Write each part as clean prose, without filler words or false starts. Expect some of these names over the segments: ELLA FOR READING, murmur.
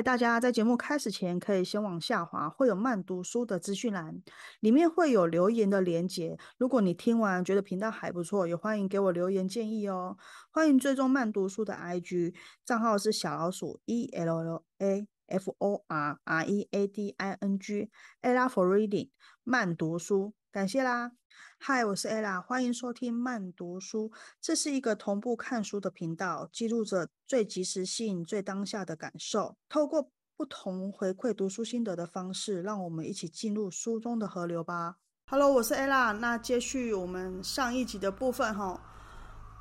以大家在节目开始前可以先往下滑，会有慢读书的资讯栏，里面会有留言的连结。如果你听完觉得频道还不错，也欢迎给我留言建议哦。欢迎追踪慢读书的 IG 账号是小老鼠 ELLA FOR READING ELLA for reading 慢读书，感谢啦。嗨，我是 ELLA， 欢迎收听慢读书。这是一个同步看书的频道，记录着最及时性、最当下的感受，透过不同回馈读书心得的方式，让我们一起进入书中的河流吧。 Hello， 我是 ELLA。 那接续我们上一集的部分吼，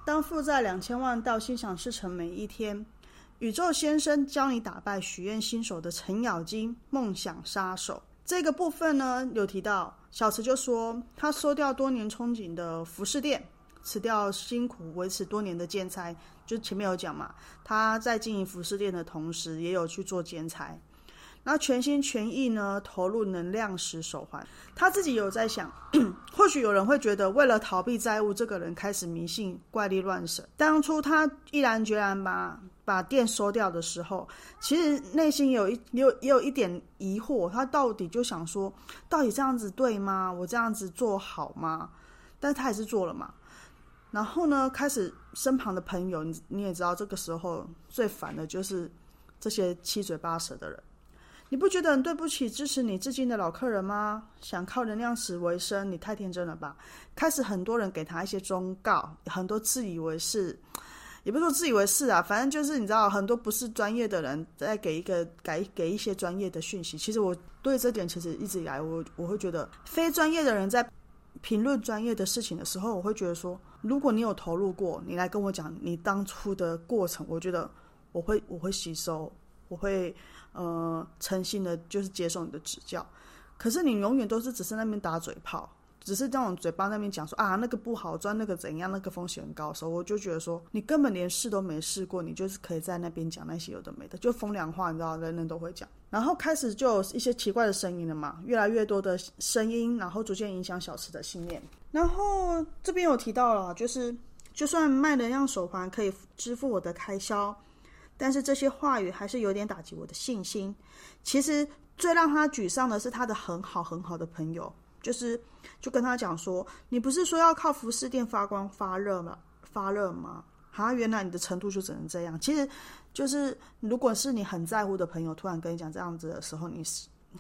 当负债2000万到心想事成每一天，宇宙先生教你打败许愿新手的程咬金梦想杀手。这个部分呢，有提到小池就说他收掉多年憧憬的服饰店，辞掉辛苦维持多年的兼差，就前面有讲嘛，他在经营服饰店的同时也有去做兼差，然后全心全意呢投入能量石手环。他自己有在想或许有人会觉得为了逃避债务，这个人开始迷信怪力乱神。当初他毅然决然把店收掉的时候，其实内心也有一点疑惑，他到底就想说，到底这样子对吗？我这样子做好吗？但他还是做了嘛。然后呢，开始身旁的朋友，你也知道，这个时候最烦的就是这些七嘴八舌的人。你不觉得很对不起支持你至今的老客人吗？想靠能量石为生，你太天真了吧。开始很多人给他一些忠告，很多自以为是，也不是说自以为是啊，反正就是你知道，很多不是专业的人在给一些专业的讯息。其实我对这点，其实一直以来我会觉得，非专业的人在评论专业的事情的时候，我会觉得说，如果你有投入过，你来跟我讲你当初的过程，我觉得我会吸收，我会诚心的就是接受你的指教。可是你永远都是只是那边打嘴炮，只是那种嘴巴那边讲说啊那个不好赚，那个怎样，那个风险很高的时候，我就觉得说你根本连试都没试过，你就是可以在那边讲那些有的没的，就风凉话，你知道人人都会讲。然后开始就有一些奇怪的声音了嘛，越来越多的声音，然后逐渐影响小池的信念。然后这边有提到了，就是就算卖能量手环可以支付我的开销，但是这些话语还是有点打击我的信心。其实最让他沮丧的是他的很好很好的朋友，就跟他讲说，你不是说要靠服饰店发光发热吗？啊，原来你的程度就只能这样。其实就是如果是你很在乎的朋友突然跟你讲这样子的时候，你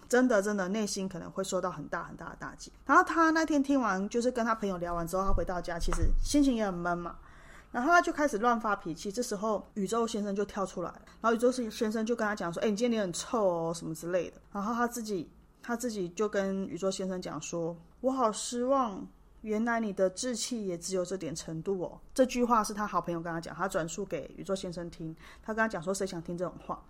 真的内心可能会受到很大很大的打击。然后他那天听完，就是跟他朋友聊完之后，他回到家其实心情也很闷嘛，然后他就开始乱发脾气。这时候宇宙先生就跳出来了，然后宇宙先生就跟他讲说，你今天脸很臭哦什么之类的。然后他自己就跟宇宙先生讲说，我好失望，原来你的志气也只有这点程度哦。这句话是他好朋友跟他讲，他转述给宇宙先生听，他跟他讲说，谁想听这种话？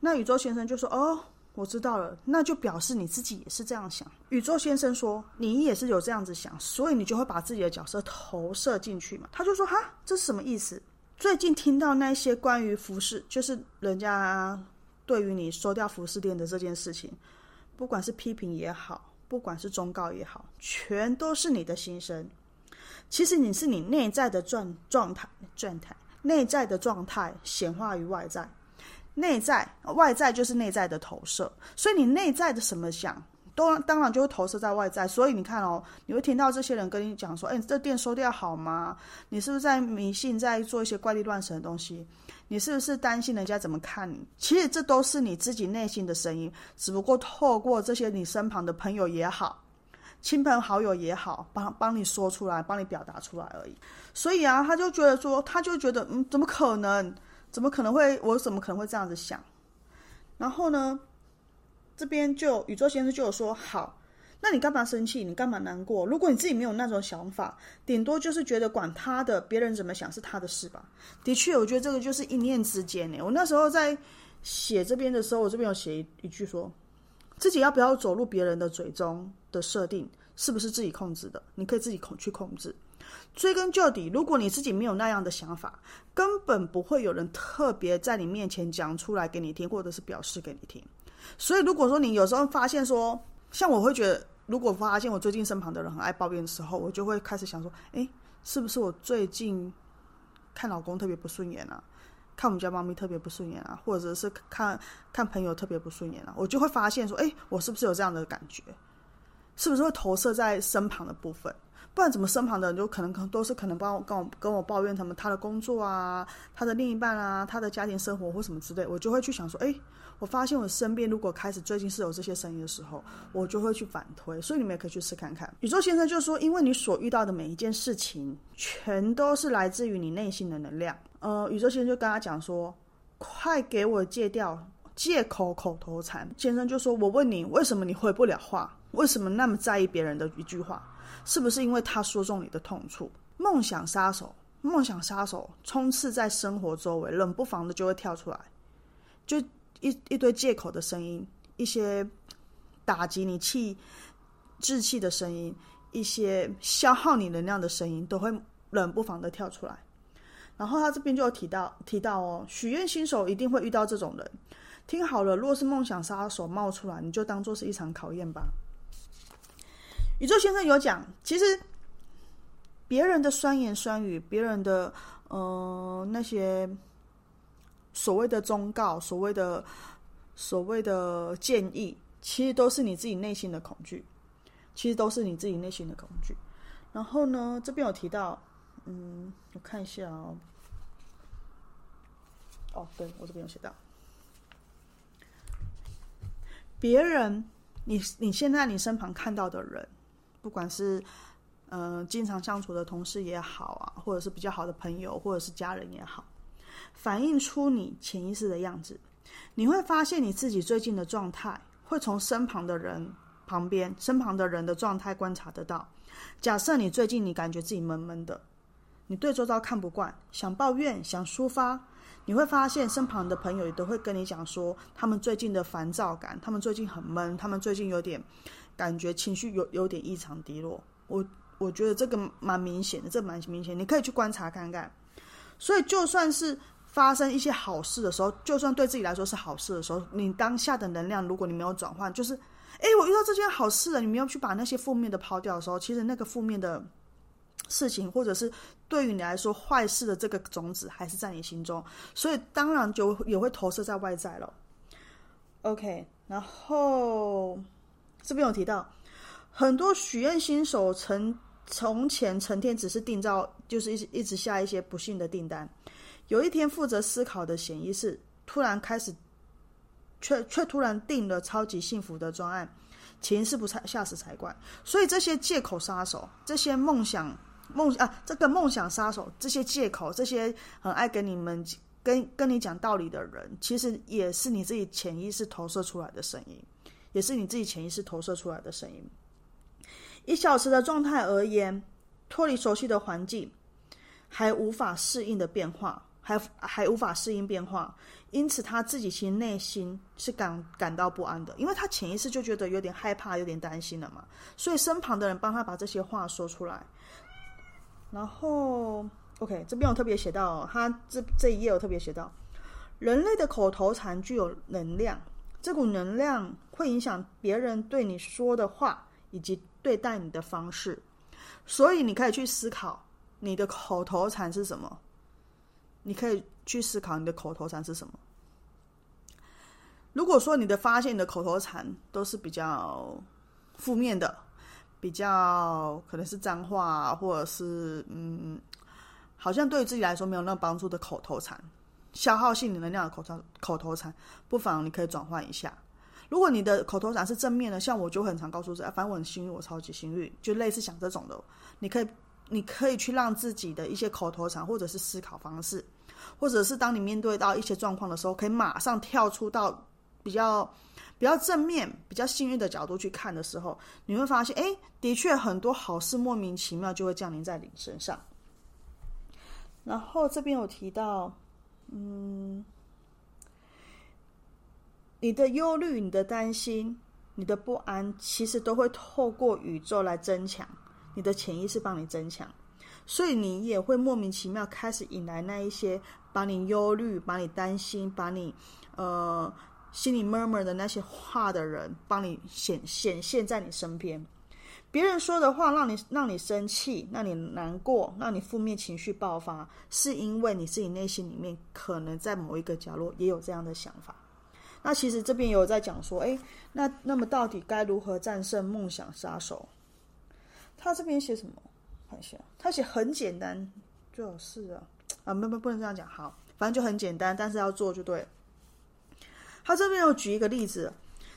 那宇宙先生就说，哦，我知道了，那就表示你自己也是这样想。宇宙先生说，你也是有这样子想，所以你就会把自己的角色投射进去嘛。他就说，哈，这是什么意思？最近听到那些关于服饰，就是人家对于你收掉服饰店的这件事情，不管是批评也好，不管是忠告也好，全都是你的心声。其实你是你内在的状态，内在的状态显化于外在，内在外在就是内在的投射，所以你内在的什么想，都当然就会投射在外在。所以你看哦，你会听到这些人跟你讲说，你这店收掉好吗？你是不是在迷信，在做一些怪力乱神的东西？你是不是担心人家怎么看你？其实这都是你自己内心的声音，只不过透过这些你身旁的朋友也好，亲朋好友也好，帮你说出来，帮你表达出来而已。所以啊，他就觉得怎么可能会这样子想。然后呢，这边就宇宙先生就有说，好，那你干嘛生气？你干嘛难过？如果你自己没有那种想法，顶多就是觉得管他的，别人怎么想是他的事吧。的确，我觉得这个就是一念之间。我那时候在写这边的时候，我这边有写一句说，自己要不要走入别人的嘴中的设定，是不是自己控制的？你可以自己去控制。追根究底，如果你自己没有那样的想法，根本不会有人特别在你面前讲出来给你听，或者是表示给你听。所以如果说你有时候发现说，像我会觉得，如果发现我最近身旁的人很爱抱怨的时候，我就会开始想说，是不是我最近看老公特别不顺眼啊？看我们家猫咪特别不顺眼啊，或者是看朋友特别不顺眼啊，我就会发现说，哎，我是不是有这样的感觉？是不是会投射在身旁的部分？不然怎么身旁的人就可能都是可能跟我抱怨他的工作啊，他的另一半啊，他的家庭生活或什么之类，我就会去想说，哎，我发现我身边如果开始最近是有这些声音的时候，我就会去反推。所以你们也可以去试看看。宇宙先生就说，因为你所遇到的每一件事情全都是来自于你内心的能量。宇宙先生就跟他讲说，快给我戒口口头禅。先生就说，我问你为什么你回不了话，为什么那么在意别人的一句话？是不是因为他说中你的痛处？梦想杀手充斥在生活周围，冷不防的就会跳出来，就 一堆借口的声音，一些打击你志气的声音，一些消耗你能量的声音，都会冷不防的跳出来。然后他这边就有提到哦，许愿新手一定会遇到这种人。听好了，若是梦想杀手冒出来，你就当作是一场考验吧。宇宙先生有讲，其实别人的酸言酸语，别人的那些所谓的忠告，所谓的建议，其实都是你自己内心的恐惧，然后呢，这边有提到，我看一下哦，对，我这边有写到，别人，你现在你身旁看到的人。不管是经常相处的同事也好啊，或者是比较好的朋友，或者是家人也好，反映出你潜意识的样子。你会发现你自己最近的状态会从身旁的人的状态观察得到。假设你最近你感觉自己闷闷的，你对周遭看不惯，想抱怨，想抒发，你会发现身旁的朋友也都会跟你讲说他们最近的烦躁感，他们最近很闷，他们最近有点感觉情绪有点异常低落。我觉得这个蛮明显的，你可以去观察看看。所以就算是发生一些好事的时候，就算对自己来说是好事的时候，你当下的能量如果你没有转换，就是我遇到这件好事了，你没有去把那些负面的抛掉的时候，其实那个负面的事情或者是对于你来说坏事的这个种子还是在你心中，所以当然就也会投射在外在了。 OK， 然后这边有提到，很多许愿新手从前成天只是定造，就是一直下一些不幸的订单。有一天负责思考的潜意识突然开始，却突然定了超级幸福的专案，潜意识不吓死才怪。所以这些借口杀手，这些梦想杀手，这些借口，这些很爱跟你讲道理的人，其实也是你自己潜意识投射出来的声音。以小时的状态而言，脱离熟悉的环境还无法适应的变化，还无法适应变化，因此他自己其实内心是感到不安的，因为他潜意识就觉得有点害怕，有点担心了嘛，所以身旁的人帮他把这些话说出来。然后 OK， 这边我特别写到他这一页我特别写到，人类的口头禅具有能量，这股能量会影响别人对你说的话以及对待你的方式，所以你可以去思考你的口头禅是什么。如果说你的口头禅都是比较负面的，比较可能是脏话，或者是好像对于自己来说没有那么帮助的口头禅，消耗性能量的口头禅，不妨你可以转换一下。如果你的口头禅是正面的，像我就很常告诉自己，反正我很幸运，我超级幸运，就类似像这种的，你可以去让自己的一些口头禅，或者是思考方式，或者是当你面对到一些状况的时候，可以马上跳出到比较正面，比较幸运的角度去看的时候，你会发现的确很多好事莫名其妙就会降临在你身上。然后这边有提到你的忧虑，你的担心，你的不安，其实都会透过宇宙来增强，你的潜意识帮你增强，所以你也会莫名其妙开始引来那一些把你忧虑，把你担心，把你心里 murmur 的那些话的人，帮你显现在你身边。别人说的话让你生气，让你难过，让你负面情绪爆发，是因为你自己内心里面可能在某一个角落也有这样的想法。那其实这边也有在讲说，那么到底该如何战胜梦想杀手？他这边写什么？看一下，他写很简单，就是不能这样讲。好，反正就很简单，但是要做就对了。他这边有举一个例子，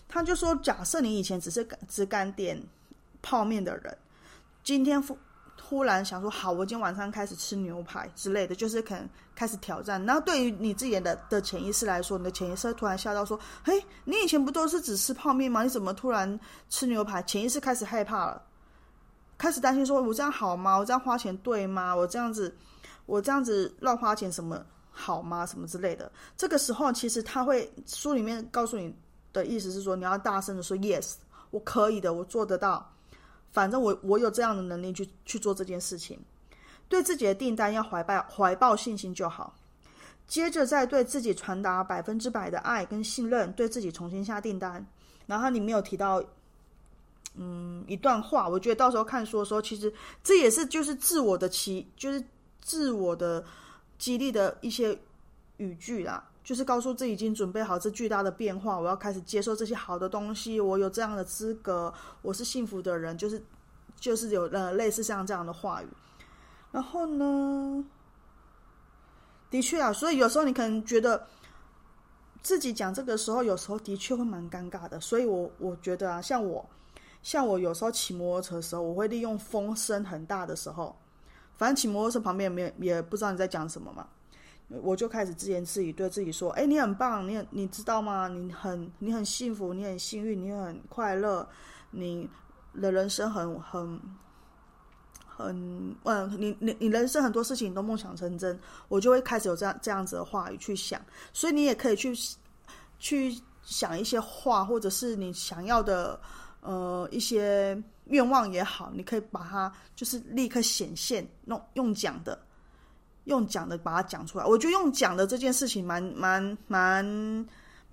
他就说，假设你以前只敢点泡面的人，今天忽然想说，好，我今天晚上开始吃牛排之类的，就是可能开始挑战。然后对于你自己的潜意识来说，你的潜意识突然吓到说，嘿，你以前不都是只吃泡面吗？你怎么突然吃牛排？潜意识开始害怕了，开始担心说，我这样好吗？我这样花钱对吗？我这样子乱花钱什么好吗？什么之类的。这个时候其实他会，书里面告诉你的意思是说，你要大声的说 yes， 我可以的，我做得到，反正我有这样的能力去做这件事情。对自己的订单要怀抱信心就好，接着再对自己传达100%的爱跟信任，对自己重新下订单。然后你没有提到一段话，我觉得到时候看书的时候，其实这也是就是自我的激励的一些语句啦，就是告诉自己已经准备好这巨大的变化，我要开始接受这些好的东西，我有这样的资格，我是幸福的人，就是有类似像这样的话语。然后呢，的确啊，所以有时候你可能觉得自己讲这个时候，有时候的确会蛮尴尬的。所以我觉得啊，像我有时候骑摩托车的时候，我会利用风声很大的时候，反正骑摩托车旁边也不知道你在讲什么嘛，我就开始自言自语对自己说，你很棒，你知道吗？你很幸福，你很幸运，你很快乐，你的人生你人生很多事情都梦想成真。我就会开始有这样子的话语去想。所以你也可以去想一些话，或者是你想要的一些愿望也好，你可以把它就是立刻显现，用讲的把它讲出来。我觉得用讲的这件事情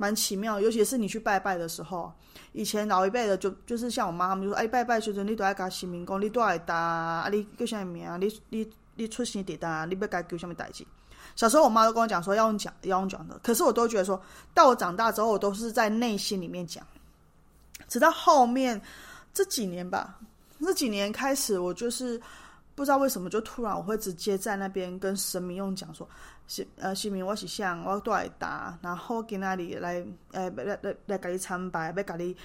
蛮奇妙的，尤其是你去拜拜的时候。以前老一辈的就是像我妈，他们就说，拜拜时候你就要跟神明说，你住在哪啊，你叫什么名啊，你出生在哪，你要跟他求什么事情。小时候我妈都跟我讲说要用讲的，可是我都觉得说，到我长大之后，我都是在内心里面讲。直到后面这几年开始，我就是不知道为什么，就突然我会直接在那边跟神明用讲说，神明，我是谁，我住在哪，然后今天来给你参拜，要给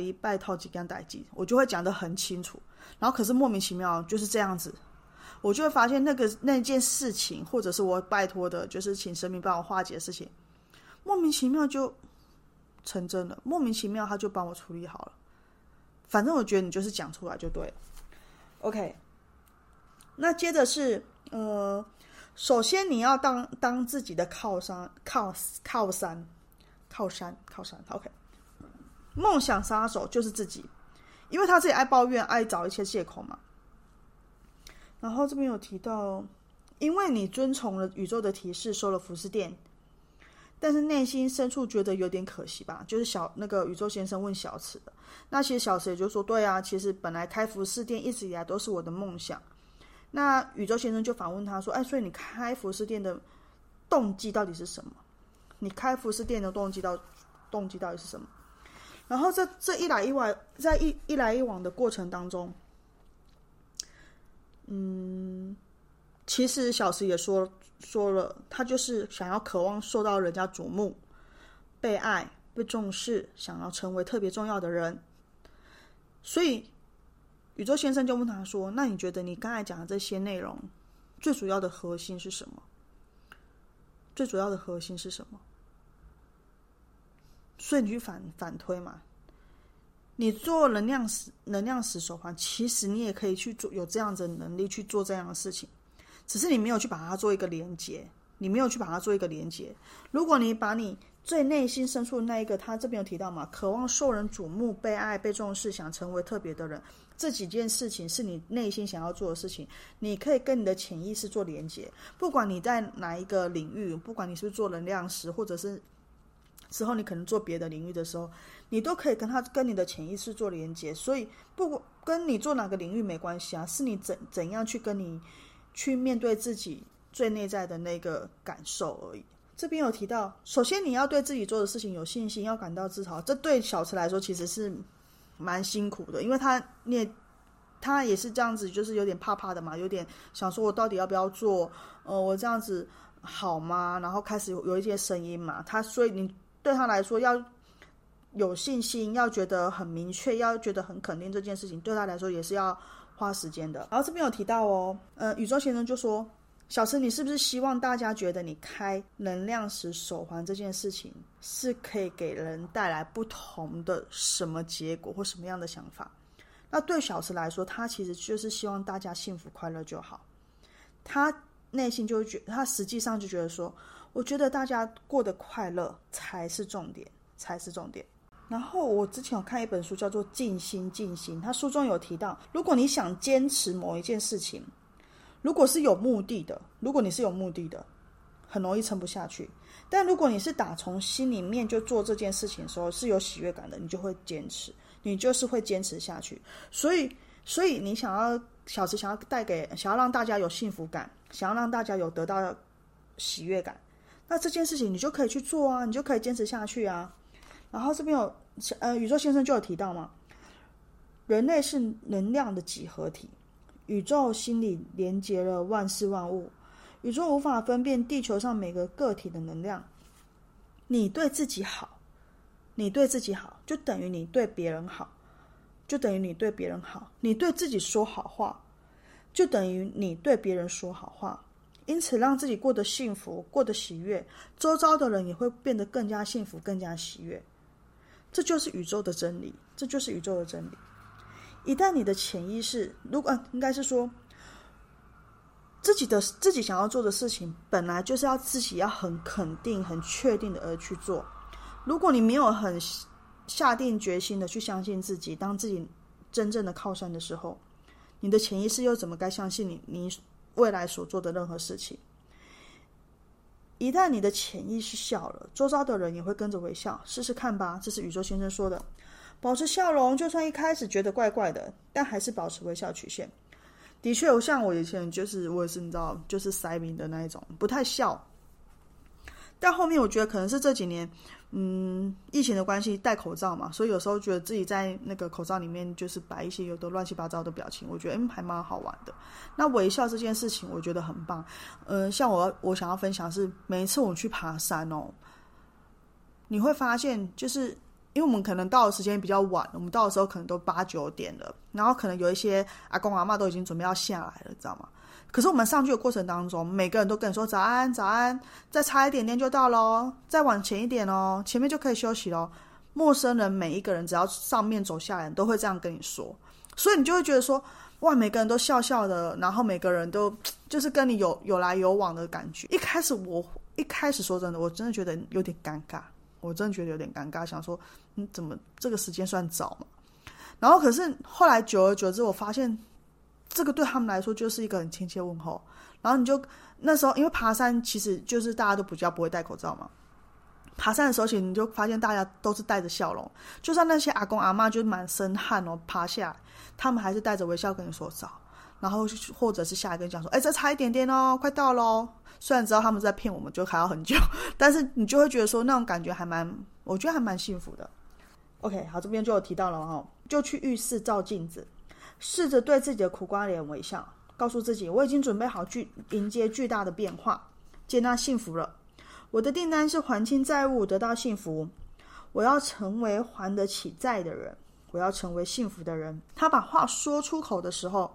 你拜托一件事情，我就会讲得很清楚。然后可是莫名其妙就是这样子，我就会发现那件事情，或者是我拜托的，就是请神明帮我化解的事情，莫名其妙就成真了，莫名其妙他就帮我处理好了。反正我觉得你就是讲出来就对了。OK， 那接着是首先你要当自己的靠山。OK， 梦想杀手就是自己，因为他自己爱抱怨，爱找一些借口嘛。然后这边有提到，因为你遵从了宇宙的提示，收了服饰店，但是内心深处觉得有点可惜吧，就是那个宇宙先生问小池的。那其实小池也就说，对啊，其实本来开服饰店一直以来都是我的梦想。那宇宙先生就反问他说，所以你开服饰店的动机到底是什么？你开服饰店的动机到底是什么？然后这一来一往的过程当中，其实小池也说了，他就是想要渴望受到人家瞩目，被爱，被重视，想要成为特别重要的人。所以宇宙先生就问他说，那你觉得你刚才讲的这些内容最主要的核心是什么？最主要的核心是什么？所以你去反推嘛，你做能量石手环，其实你也可以去做，有这样子的能力去做这样的事情，只是你没有去把它做一个连结，如果你把你最内心深处的那一个，他这边有提到嘛，渴望受人瞩目，被爱，被重视，想成为特别的人，这几件事情是你内心想要做的事情，你可以跟你的潜意识做连结。不管你在哪一个领域，不管你是不是做能量石，或者是之后你可能做别的领域的时候，你都可以跟它跟你的潜意识做连接。所以不跟你做哪个领域没关系啊，是你怎样去跟你去面对自己最内在的那个感受而已。这边有提到，首先你要对自己做的事情有信心，要感到自豪。这对小池来说其实是蛮辛苦的，因为他也是这样子，就是有点怕怕的嘛，有点想说我到底要不要做，我这样子好吗？然后开始有一些声音嘛，所以你对他来说要有信心，要觉得很明确，要觉得很肯定这件事情，对他来说也是要花时间的。然后这边有提到哦，宇宙先生就说，小池，你是不是希望大家觉得你开能量石手环这件事情是可以给人带来不同的什么结果或什么样的想法？那对小池来说，他其实就是希望大家幸福快乐就好。他内心就会他实际上就觉得说，我觉得大家过得快乐才是重点，才是重点。然后我之前有看一本书叫做《静心静心》，他书中有提到，如果你想坚持某一件事情，如果你是有目的的，很容易撑不下去。但如果你是打从心里面就做这件事情的时候是有喜悦感的，你就会坚持，你就是会坚持下去。所以你小池想要让大家有幸福感，想要让大家有得到喜悦感，那这件事情你就可以去做啊，你就可以坚持下去啊。然后这边有宇宙先生就有提到嘛，人类是能量的几何体，宇宙心理连接了万事万物，宇宙无法分辨地球上每个个体的能量。你对自己好就等于你对别人好，你对自己说好话就等于你对别人说好话。因此让自己过得幸福，过得喜悦，周遭的人也会变得更加幸福，更加喜悦。这就是宇宙的真理。一旦你的潜意识应该是说自己想要做的事情本来就是要自己要很肯定很确定的而去做。如果你没有很下定决心的去相信自己，当自己真正的靠山的时候，你的潜意识又怎么该相信你未来所做的任何事情？一旦你的潜意识笑了，周遭的人也会跟着微笑。试试看吧，这是宇宙先生说的。保持笑容，就算一开始觉得怪怪的，但还是保持微笑曲线。的确，像我以前就是我也是你知道，就是塞明的那一种，不太笑。但后面我觉得可能是这几年疫情的关系，戴口罩嘛，所以有时候觉得自己在那个口罩里面就是摆一些有的乱七八糟的表情，我觉得还蛮好玩的。那微笑这件事情我觉得很棒。像我想要分享是，每一次我去爬山哦，你会发现就是因为我们可能到的时间比较晚，我们到的时候可能都8、9点了，然后可能有一些阿公阿嬷都已经准备要下来了，知道吗？可是我们上去的过程当中，每个人都跟你说早安早安，再差一点点就到咯，再往前一点哦，前面就可以休息咯。陌生人每一个人只要上面走下来都会这样跟你说，所以你就会觉得说哇，每个人都笑笑的，然后每个人都就是跟你有来有往的感觉。一开始说真的，我真的觉得有点尴尬，想说怎么这个时间算早嘛？然后可是后来久而久之我发现这个对他们来说就是一个很亲切问候。然后你就那时候因为爬山其实就是大家都比较不会戴口罩嘛，爬山的时候其实你就发现大家都是带着笑容，就算那些阿公阿嬷就满身汗哦爬下来，他们还是带着微笑跟你说早，然后或者是下一个人讲说再差一点点哦，快到咯。虽然知道他们在骗我们就还要很久，但是你就会觉得说那种感觉我觉得还蛮幸福的。 OK， 好，这边就有提到了哦，就去浴室照镜子，试着对自己的苦瓜脸微笑，告诉自己我已经准备好去迎接巨大的变化，接纳幸福了。我的订单是还清债务得到幸福，我要成为还得起债的人，我要成为幸福的人。他把话说出口的时候，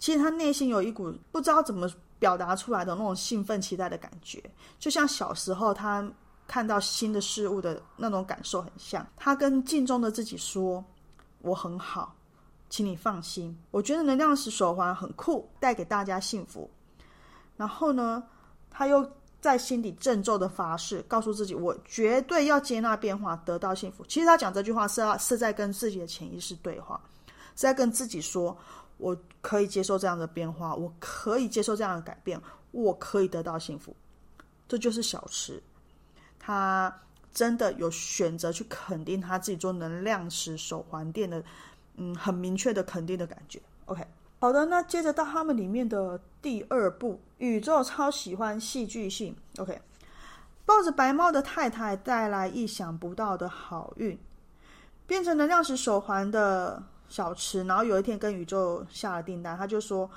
其实他内心有一股不知道怎么表达出来的那种兴奋期待的感觉，就像小时候他看到新的事物的那种感受很像。他跟镜中的自己说，我很好，请你放心，我觉得能量石手环很酷，带给大家幸福。然后呢，他又在心底郑重的发誓，告诉自己我绝对要接纳变化，得到幸福。其实他讲这句话是在跟自己的潜意识对话，是在跟自己说我可以接受这样的变化，我可以接受这样的改变，我可以得到幸福。这就是小池他真的有选择去肯定他自己做能量石手环店的，很明确的肯定的感觉。OK， 好的，那接着到他们里面的第二部，宇宙超喜欢戏剧性。OK， 抱着白猫的太太带来意想不到的好运，变成能量石手环的小池，然后有一天跟宇宙下了订单，他就说。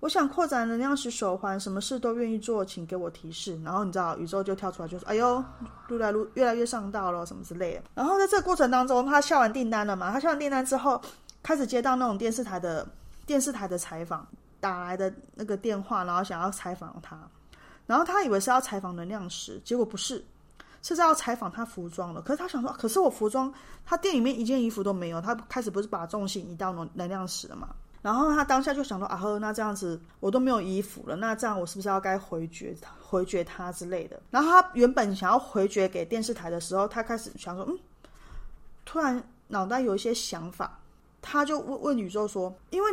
我想扩展能量石手环，什么事都愿意做，请给我提示。然后你知道宇宙就跳出来就说：“哎呦，越来越上道了，什么之类的。”然后在这个过程当中，他下完订单了嘛？他下完订单之后，开始接到那种电视台的采访打来的那个电话，然后想要采访他。然后他以为是要采访能量石，结果不是，是要采访他服装了。可是他想说，可是我服装，他店里面一件衣服都没有。他开始不是把重心移到能量石了嘛？然后他当下就想说啊呵，那这样子我都没有衣服了，那这样我是不是要该回绝他之类的。然后他原本想要回绝给电视台的时候，他开始想说突然脑袋有一些想法，他就问宇宙说，因为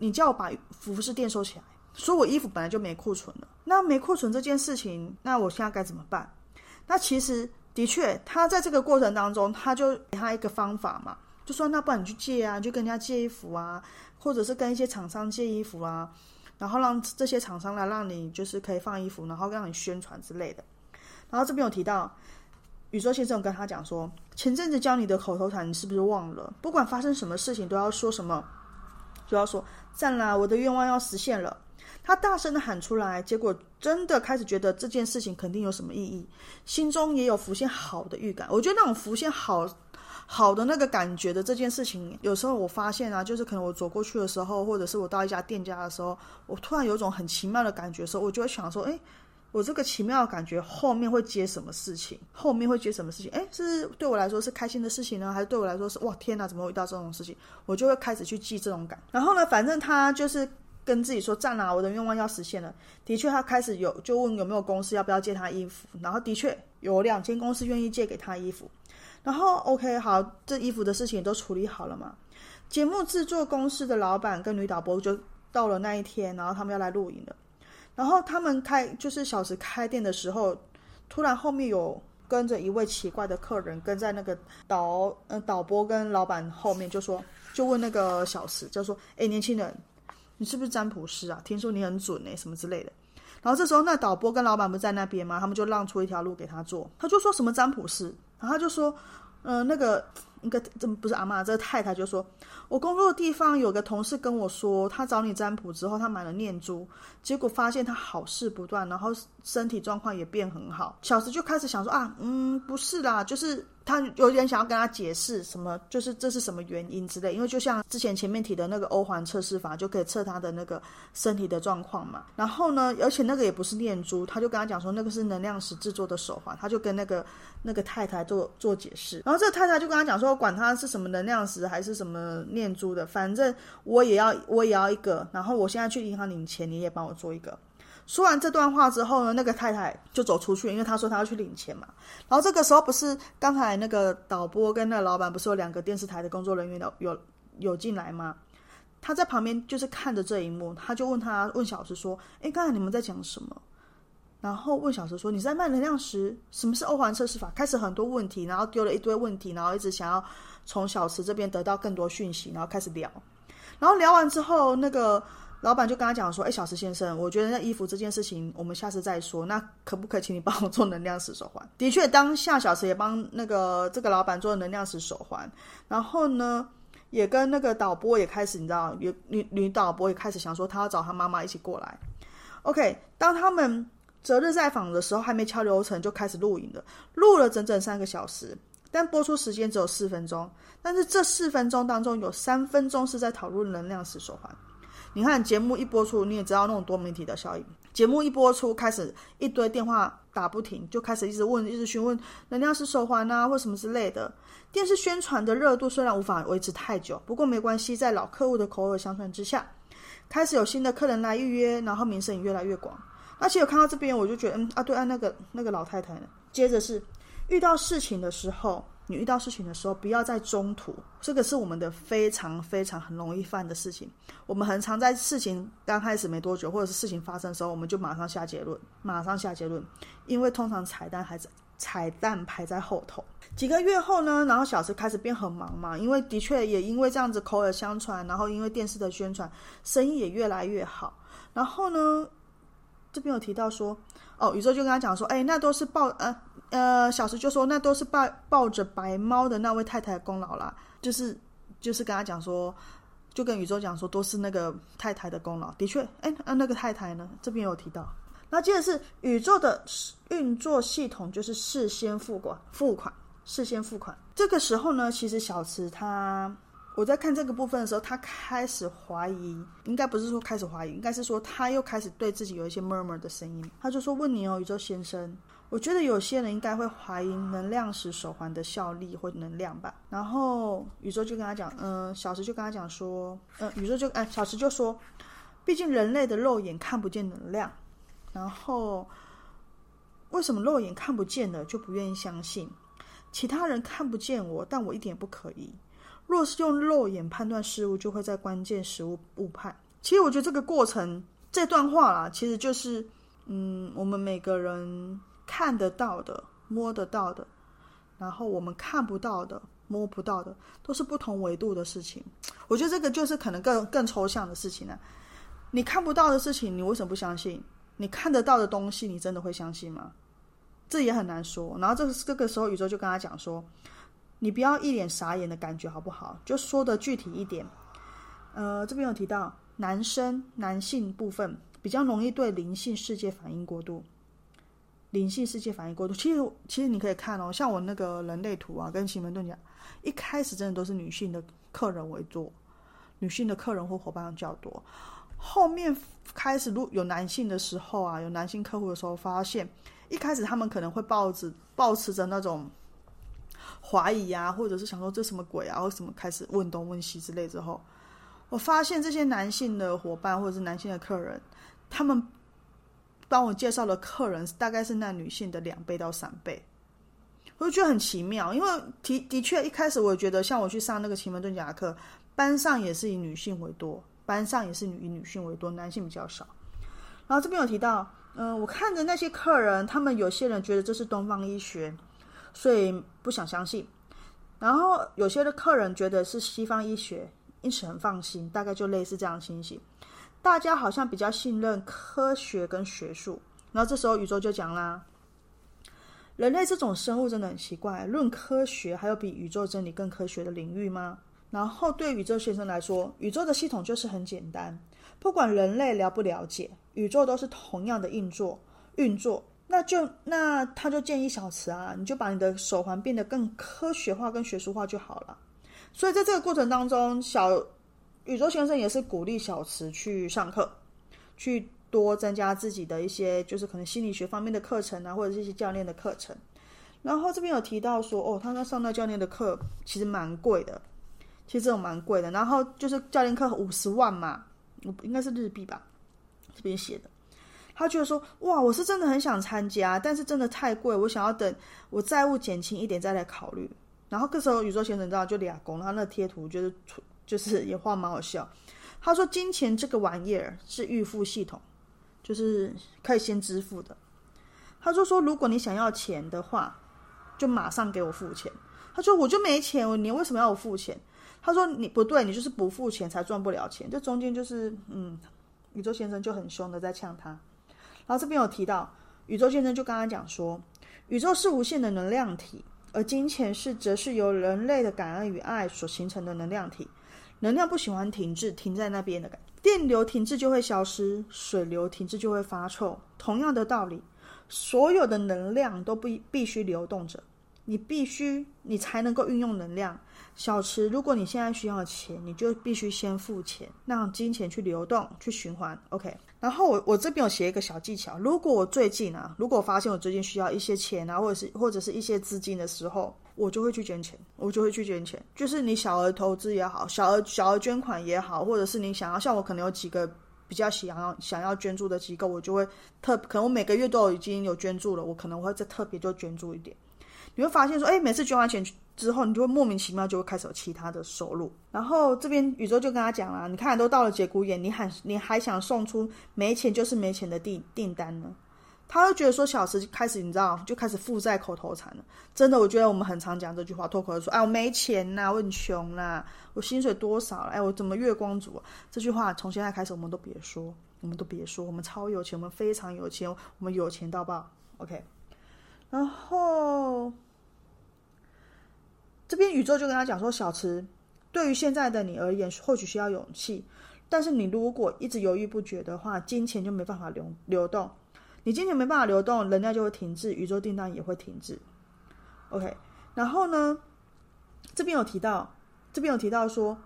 你叫我把服饰店收起来，所以我衣服本来就没库存了，那没库存这件事情，那我现在该怎么办？那其实的确他在这个过程当中，他就给他一个方法嘛，就说那不然你去借啊，你就跟人家借衣服啊，或者是跟一些厂商借衣服啊，然后让这些厂商来让你就是可以放衣服，然后让你宣传之类的。然后这边有提到宇宙先生跟他讲说，前阵子教你的口头禅你是不是忘了？不管发生什么事情都要说什么，就要说赞啦，我的愿望要实现了。他大声的喊出来，结果真的开始觉得这件事情肯定有什么意义，心中也有浮现好的预感。我觉得那种浮现好的那个感觉的这件事情，有时候我发现啊，就是可能我走过去的时候，或者是我到一家店家的时候，我突然有一种很奇妙的感觉的时候，我就会想说，诶，我这个奇妙的感觉后面会接什么事情，诶，是对我来说是开心的事情呢，还是对我来说是哇天哪，怎么会遇到这种事情？我就会开始去记这种感。然后呢，反正他就是跟自己说赞啦，我的愿望要实现了。的确他开始就问有没有公司要不要借他衣服，然后的确有2间公司愿意借给他衣服。然后 OK 好，这衣服的事情都处理好了嘛。节目制作公司的老板跟女导播就到了那一天，然后他们要来录影了。然后他们就是小时开店的时候，突然后面有跟着一位奇怪的客人跟在那个导播跟老板后面，就问那个小时就说，年轻人，你是不是占卜师啊？听说你很准什么之类的。然后这时候那导播跟老板不在那边吗？他们就让出一条路给他做。他就说什么占卜师，然后他就说那个不是阿嬷，这个太太就说，我工作的地方有个同事跟我说，他找你占卜之后，他买了念珠，结果发现他好事不断，然后身体状况也变很好。小时就开始想说不是啦，就是他有点想要跟他解释什么，就是这是什么原因之类，因为就像之前前面提的那个欧环测试法，就可以测他的那个身体的状况嘛。然后呢，而且那个也不是念珠，他就跟他讲说那个是能量石制作的手环，他就跟那个太太做解释。然后这个太太就跟他讲说，管他是什么能量石还是什么念珠的，反正我也要一个，然后我现在去银行领钱，你也帮我做一个。说完这段话之后呢，那个太太就走出去，因为她说她要去领钱嘛。然后这个时候不是刚才那个导播跟那个老板不是有2个电视台的工作人员有进来吗？他在旁边就是看着这一幕，他就问小石说，刚才你们在讲什么？然后问小石说，你在卖能量石？什么是欧环测试法？开始很多问题，然后丢了一堆问题，然后一直想要从小石这边得到更多讯息，然后开始聊。然后聊完之后，那个老板就跟他讲说，小石先生，我觉得那衣服这件事情我们下次再说，那可不可以请你帮我做能量石手环？的确当下小石也帮这个老板做能量石手环。然后呢，也跟那个导播也开始，你知道，女导播也开始想说她要找她妈妈一起过来。 OK， 当他们择日再访的时候，还没敲流程就开始录影了，录了整整3个小时，但播出时间只有4分钟。但是这4分钟当中有3分钟是在讨论能量石手环。你看节目一播出，你也知道那种多媒体的效应，节目一播出开始一堆电话打不停，就开始一直询问能量石手环啊或什么之类的。电视宣传的热度虽然无法维持太久，不过没关系，在老客户的口耳相传之下，开始有新的客人来预约，然后名声也越来越广。而且我看到这边我就觉得那个老太太呢，接着是你遇到事情的时候不要在中途，这个是我们的非常非常很容易犯的事情。我们很常在事情刚开始没多久，或者是事情发生的时候，我们就马上下结论，因为通常彩蛋还彩蛋排在后头。几个月后呢，然后小池开始变很忙嘛，因为的确也因为这样子口耳相传，然后因为电视的宣传，生意也越来越好。然后呢，这边有提到说，哦，宇宙就跟他讲说，哎，那都是小池就说那都是抱着白猫的那位太太的功劳啦，就是跟他讲说，就跟宇宙讲说都是那个太太的功劳。的确，哎，那个太太呢，这边有提到。那接着是宇宙的运作系统，就是事先付款，事先付款。这个时候呢，其实小池我在看这个部分的时候，他开始怀疑，应该不是说开始怀疑，应该是说他又开始对自己有一些 murmur 的声音。他就说：“问你哦，宇宙先生，我觉得有些人应该会怀疑能量石手环的效力或能量吧。”然后宇宙就跟他讲，小池就跟他讲说，小池就说，毕竟人类的肉眼看不见能量。然后为什么肉眼看不见的就不愿意相信？其他人看不见我，但我一点也不可疑。若是用肉眼判断事物，就会在关键时误判。其实我觉得这个过程，这段话啦，其实就是我们每个人看得到的、摸得到的，然后我们看不到的、摸不到的，都是不同维度的事情。我觉得这个就是可能更抽象的事情啊。你看不到的事情，你为什么不相信？你看得到的东西，你真的会相信吗？这也很难说。然后这个时候，宇宙就跟他讲说：“你不要一脸傻眼的感觉，好不好？就说的具体一点。”这边有提到男性部分比较容易对灵性世界反应过度。灵性世界反应过度，其实你可以看哦，像我那个人类图啊，跟奇门遁甲，一开始真的都是女性的客人为多，女性的客人或伙伴较多。后面开始有男性的时候啊，有男性客户的时候，发现一开始他们可能会抱持着那种怀疑啊，或者是想说这什么鬼啊，或什么开始问东问西之类之后，我发现这些男性的伙伴或者是男性的客人，他们帮我介绍的客人大概是那女性的2倍到3倍，我就觉得很奇妙。因为的确一开始我也觉得，像我去上那个奇门遁甲课，班上也是以女性为多，男性比较少。然后这边有提到，我看着那些客人，他们有些人觉得这是东方医学，所以不想相信；然后有些的客人觉得是西方医学，因此很放心，大概就类似这样的情形。大家好像比较信任科学跟学术。然后这时候宇宙就讲啦，人类这种生物真的很奇怪，论科学还有比宇宙真理更科学的领域吗？然后对宇宙先生来说，宇宙的系统就是很简单，不管人类了不了解，宇宙都是同样的运作。那他就建议小池啊，你就把你的手环变得更科学化跟学术化就好了。所以在这个过程当中，宇宙先生也是鼓励小池去上课，去多增加自己的一些就是可能心理学方面的课程啊，或者是一些教练的课程。然后这边有提到说，哦，他上那教练的课其实蛮贵的，其实这种蛮贵的，然后就是教练课50万嘛，应该是日币吧，这边写的。他觉得说，哇，我是真的很想参加，但是真的太贵，我想要等我债务减轻一点再来考虑。然后这时候宇宙先生就俩公，他那贴图就是也画蛮好笑。他说，金钱这个玩意儿是预付系统，就是可以先支付的。他就说，如果你想要钱的话，就马上给我付钱。他说，我就没钱，你为什么要我付钱？他说，你不对，你就是不付钱才赚不了钱。这中间就是宇宙先生就很凶的在呛他。然后这边有提到，宇宙先生就跟他讲说，宇宙是无限的能量体，而金钱则是由人类的感恩与爱所形成的能量体。能量不喜欢停滞，停在那边的感觉。电流停滞就会消失，水流停滞就会发臭。同样的道理，所有的能量都必须流动着，你才能够运用能量。小池，如果你现在需要钱，你就必须先付钱，让金钱去流动，去循环。 OK， 然后我这边有写一个小技巧，如果我发现我最近需要一些钱啊，或者是一些资金的时候，我就会去捐钱。就是你小额投资也好，小额捐款也好，或者是你想要，像我可能有几个比较想要捐助的机构，我就会可能我每个月都已经有捐助了，我可能会再特别就捐助一点。你会发现说，每次捐完钱之后，你就会莫名其妙就会开始有其他的收入。然后这边宇宙就跟他讲啦，你看都到了节骨眼，你还想送出没钱就是没钱的订单呢？他会觉得说小时开始你知道就开始负债口头禅了。真的我觉得我们很常讲这句话，脱口而出哎我没钱啦，我很穷啦，我薪水多少啦，哎我怎么月光族啊，这句话从现在开始我们都别说，我们都别说，我们超有钱，我们非常有钱，我们有钱到爆。 OK， 然后这边宇宙就跟他讲说，小池对于现在的你而言或许需要勇气，但是你如果一直犹豫不决的话，金钱就没办法 流动，你金钱没办法流动，能量就会停滞，宇宙订单也会停滞。 OK， 然后呢这边有提到说，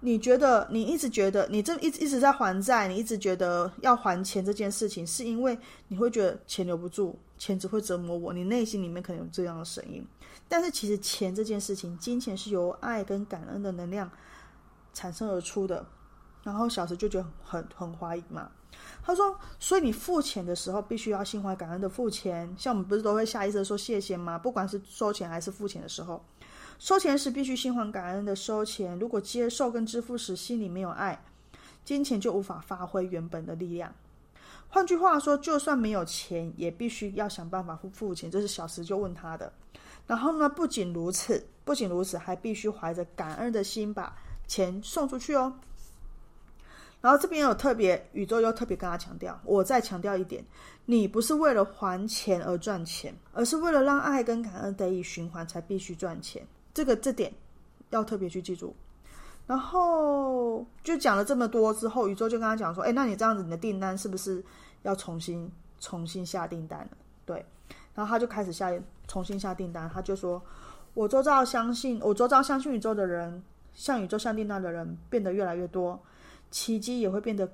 你觉得你一直觉得你这一直在还债，你一直觉得要还钱这件事情，是因为你会觉得钱留不住，钱只会折磨我，你内心里面可能有这样的声音。但是其实钱这件事情，金钱是由爱跟感恩的能量产生而出的。然后小时就觉得很怀疑嘛，他说所以你付钱的时候必须要心怀感恩的付钱，像我们不是都会下意识说谢谢吗？不管是收钱还是付钱的时候，收钱时必须心怀感恩的收钱，如果接受跟支付时心里没有爱，金钱就无法发挥原本的力量。换句话说，就算没有钱也必须要想办法付钱，这是小时就问他的。然后呢不仅如此还必须怀着感恩的心把钱送出去哦。然后这边有特别，宇宙又特别跟他强调，我再强调一点，你不是为了还钱而赚钱，而是为了让爱跟感恩得以循环才必须赚钱，这点要特别去记住。然后就讲了这么多之后，宇宙就跟他讲说，那你这样子你的订单是不是要重新下订单了？对，然后他就开始重新下订单，他就说我周遭相信宇宙的人，向宇宙下订单的人变得越来越多，奇迹也会变得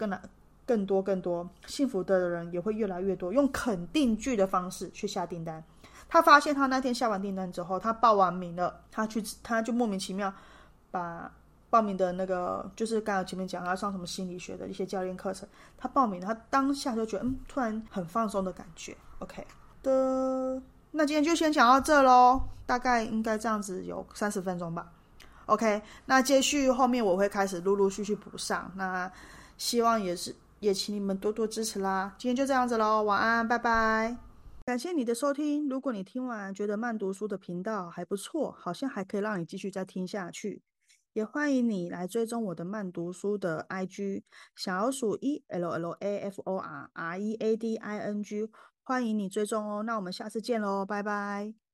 更多，幸福的人也会越来越多，用肯定句的方式去下订单。他发现他那天下完订单之后，他报完名了，他就莫名其妙把报名的那个，就是刚才前面讲他上什么心理学的一些教练课程，他报名了，他当下就觉得突然很放松的感觉。 OK 的，那今天就先讲到这咯，大概应该这样子有30分钟吧。OK， 那接续后面我会开始陆续补上，那希望也请你们多多支持啦。今天就这样子咯，晚安，拜拜。感谢你的收听，如果你听完觉得慢读书的频道还不错，好像还可以让你继续再听下去，也欢迎你来追踪我的慢读书的 IG 小老鼠 ELLAFOR READING， 欢迎你追踪哦。那我们下次见咯，拜拜。